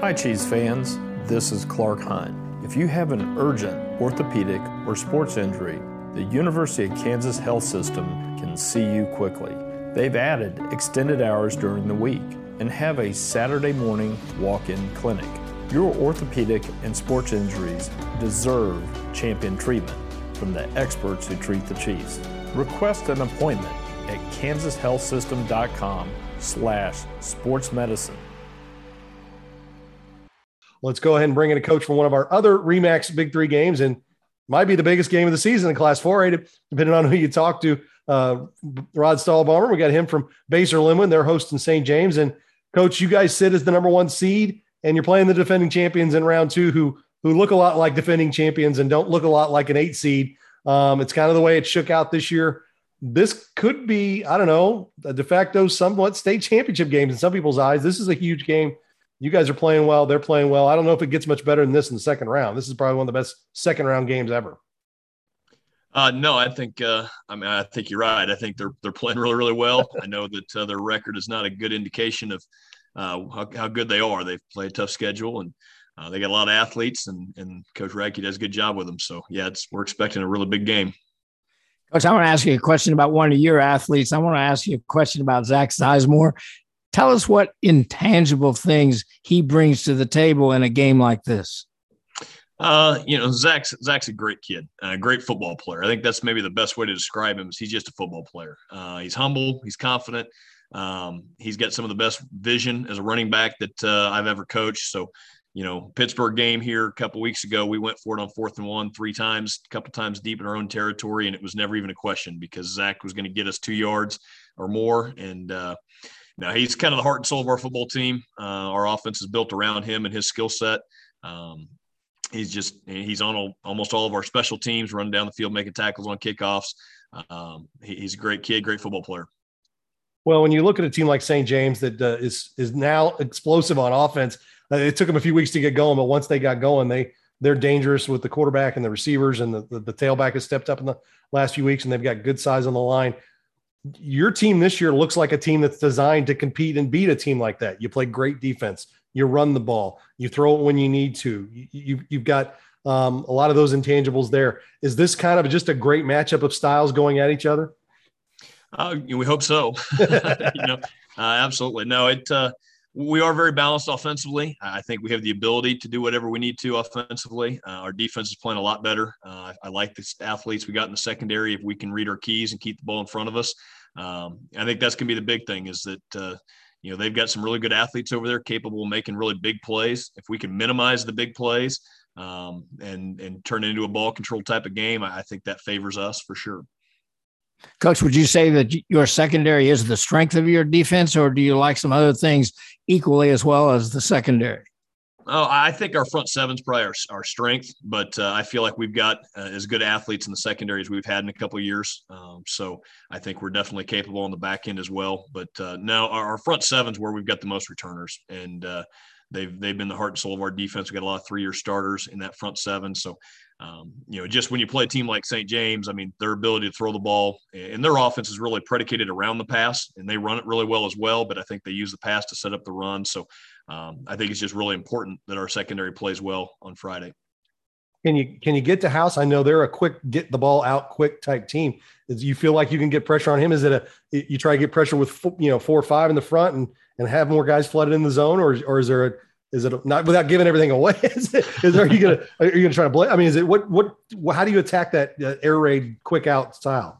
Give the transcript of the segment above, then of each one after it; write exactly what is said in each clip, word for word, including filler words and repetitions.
Hi, Cheese fans. This is Clark Hunt. If you have an urgent orthopedic or sports injury, the University of Kansas Health System can see you quickly. They've added extended hours during the week and have a Saturday morning walk-in clinic. Your orthopedic and sports injuries deserve champion treatment from the experts who treat the Chiefs. Request an appointment at kansas health system dot com slash sports medicine. Let's go ahead and bring in a coach from one of our other REMAX Big Three games, and might be the biggest game of the season in Class four A, depending on who you talk to. Uh, Rod Stahlbaumer, we got him from Baser-Linwin. They're hosting Saint James. And, Coach, you guys sit as the number one seed, and you're playing the defending champions in round two who who look a lot like defending champions and don't look a lot like an eight seed. Um, it's kind of the way it shook out this year. This could be, I don't know, a de facto somewhat state championship game in some people's eyes. This is a huge game. You guys are playing well. They're playing well. I don't know if it gets much better than this in the second round. This is probably one of the best second round games ever. Uh, no, I think, uh, I mean, I think you're right. I think they're, they're playing really, really well. I know that uh, their record is not a good indication of uh, how, how good they are. They've played a tough schedule, and uh, they got a lot of athletes, and, and Coach Radke does a good job with them. So yeah, it's, we're expecting a really big game. Coach, I want to ask you a question about one of your athletes. I want to ask you a question about Zach Sizemore. Tell us what intangible things he brings to the table in a game like this. Uh, you know, Zach's, Zach's a great kid, a great football player. I think that's maybe the best way to describe him is he's just a football player. Uh, he's humble. He's confident. Um, he's got some of the best vision as a running back that uh, I've ever coached. So, you know, Pittsburgh game here a couple weeks ago, we went for it on fourth and one three times, a couple times deep in our own territory, and it was never even a question because Zach was going to get us two yards or more. And, uh, Now, he's kind of the heart and soul of our football team. Uh, our offense is built around him and his skill set. Um, he's just – he's on a, almost all of our special teams, running down the field, making tackles on kickoffs. Um, he, he's a great kid, great football player. Well, when you look at a team like Saint James that uh, is is now explosive on offense, uh, it took them a few weeks to get going, but once they got going, they, they're dangerous with the quarterback and the receivers, and the, the, the tailback has stepped up in the last few weeks, and they've got good size on the line. Your team this year looks like a team that's designed to compete and beat a team like that. You play great defense. You run the ball. You throw it when you need to. You, you, you've got um, a lot of those intangibles there. Is this kind of just a great matchup of styles going at each other? Uh, we hope so. you know, uh, absolutely. No, it. Uh, we are very balanced offensively. I think we have the ability to do whatever we need to offensively. Uh, our defense is playing a lot better. Uh, I, I like the athletes we got in the secondary. If we can read our keys and keep the ball in front of us, um, I think that's going to be the big thing is that, uh, you know, they've got some really good athletes over there capable of making really big plays. If we can minimize the big plays um, and, and turn it into a ball control type of game, I, I think that favors us for sure. Coach, would you say that your secondary is the strength of your defense, or do you like some other things equally as well as the secondary? Oh, I think our front seven's probably our, our strength, but uh, I feel like we've got uh, as good athletes in the secondary as we've had in a couple of years. Um, so I think we're definitely capable on the back end as well. But uh, no, our, our front seven's where we've got the most returners, and uh, they've they've been the heart and soul of our defense. We've got a lot of three-year starters in that front seven, so – Um, you know, just when you play a team like Saint James, I mean, their ability to throw the ball and their offense is really predicated around the pass, and they run it really well as well. But I think they use the pass to set up the run. So um, I think it's just really important that our secondary plays well on Friday. Can you can you get to House? I know they're a quick get the ball out quick type team. Do you feel like you can get pressure on him? Is it a you try to get pressure with you know four or five in the front and and have more guys flooded in the zone, or or is there a Is it not without giving everything away? Is it, is there, are you gonna are you gonna try to play? I mean, is it what what? How do you attack that uh, air raid quick out style?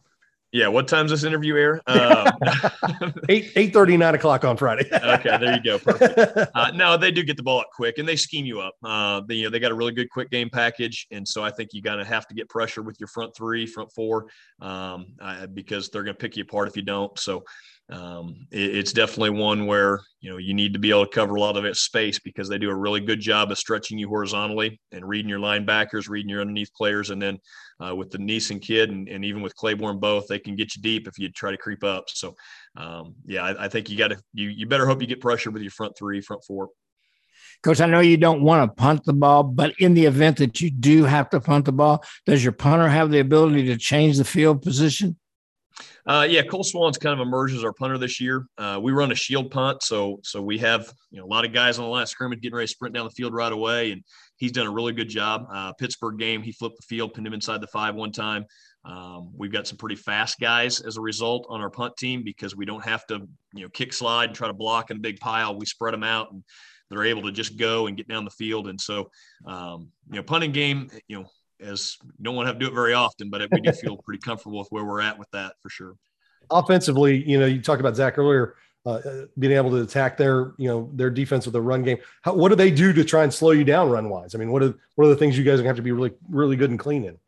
Yeah, what time's this interview air? Um, eight eight thirty nine o'clock on Friday. Okay, there you go. Perfect. Uh, no, they do get the ball up quick, and they scheme you up. Uh, they, you know, they got a really good quick game package, and so I think you gotta have to get pressure with your front three, front four, um, uh, because they're gonna pick you apart if you don't. So. Um, it, it's definitely one where, you know, you need to be able to cover a lot of its space because they do a really good job of stretching you horizontally and reading your linebackers, reading your underneath players. And then uh, with the Neeson kid and, and even with Claiborne, both, they can get you deep if you try to creep up. So, um, yeah, I, I think you got to, you, you better hope you get pressure with your front three, front four. Coach, I know you don't want to punt the ball, but in the event that you do have to punt the ball, does your punter have the ability to change the field position? Uh, yeah, Cole Swans kind of emerged as our punter this year. Uh, we run a shield punt, so so we have you know a lot of guys on the line of scrimmage getting ready to sprint down the field right away, and he's done a really good job. Uh, Pittsburgh game, he flipped the field, pinned him inside the five one time. Um, we've got some pretty fast guys as a result on our punt team because we don't have to you know kick slide and try to block in a big pile. We spread them out, and they're able to just go and get down the field. And so, um, you know, punting game, you know, as you don't want to have to do it very often, but we do feel pretty comfortable with where we're at with that for sure. Offensively, you know, you talked about Zach earlier, uh, being able to attack their, you know, their defense with a run game. How, what do they do to try and slow you down run wise? I mean, what are, what are the things you guys are going to have to be really, really good and clean in?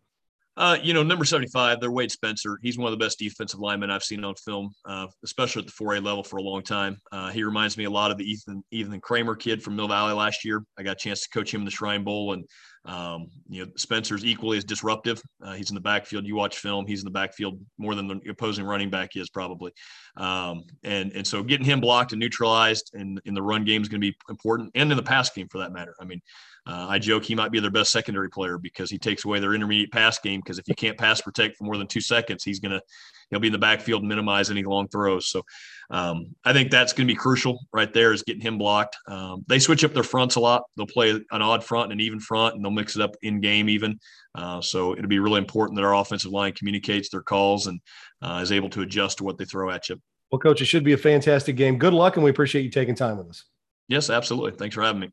Uh, you know, number seventy-five, they're Wade Spencer. He's one of the best defensive linemen I've seen on film, uh, especially at the four A level for a long time. Uh, he reminds me a lot of the Ethan, Ethan Kramer kid from Mill Valley last year. I got a chance to coach him in the Shrine Bowl, and, um, you know, Spencer's equally as disruptive. Uh, he's in the backfield. You watch film, he's in the backfield more than the opposing running back is probably. Um, and, and so getting him blocked and neutralized in, in the run game is going to be important, and in the pass game for that matter. I mean, Uh, I joke he might be their best secondary player because he takes away their intermediate pass game, because if you can't pass protect for more than two seconds, he's going to – he'll be in the backfield and minimize any long throws. So um, I think that's going to be crucial right there, is getting him blocked. Um, they switch up their fronts a lot. They'll play an odd front and an even front, and they'll mix it up in game even. Uh, so it'll be really important that our offensive line communicates their calls and uh, is able to adjust to what they throw at you. Well, Coach, it should be a fantastic game. Good luck, and we appreciate you taking time with us. Yes, absolutely. Thanks for having me.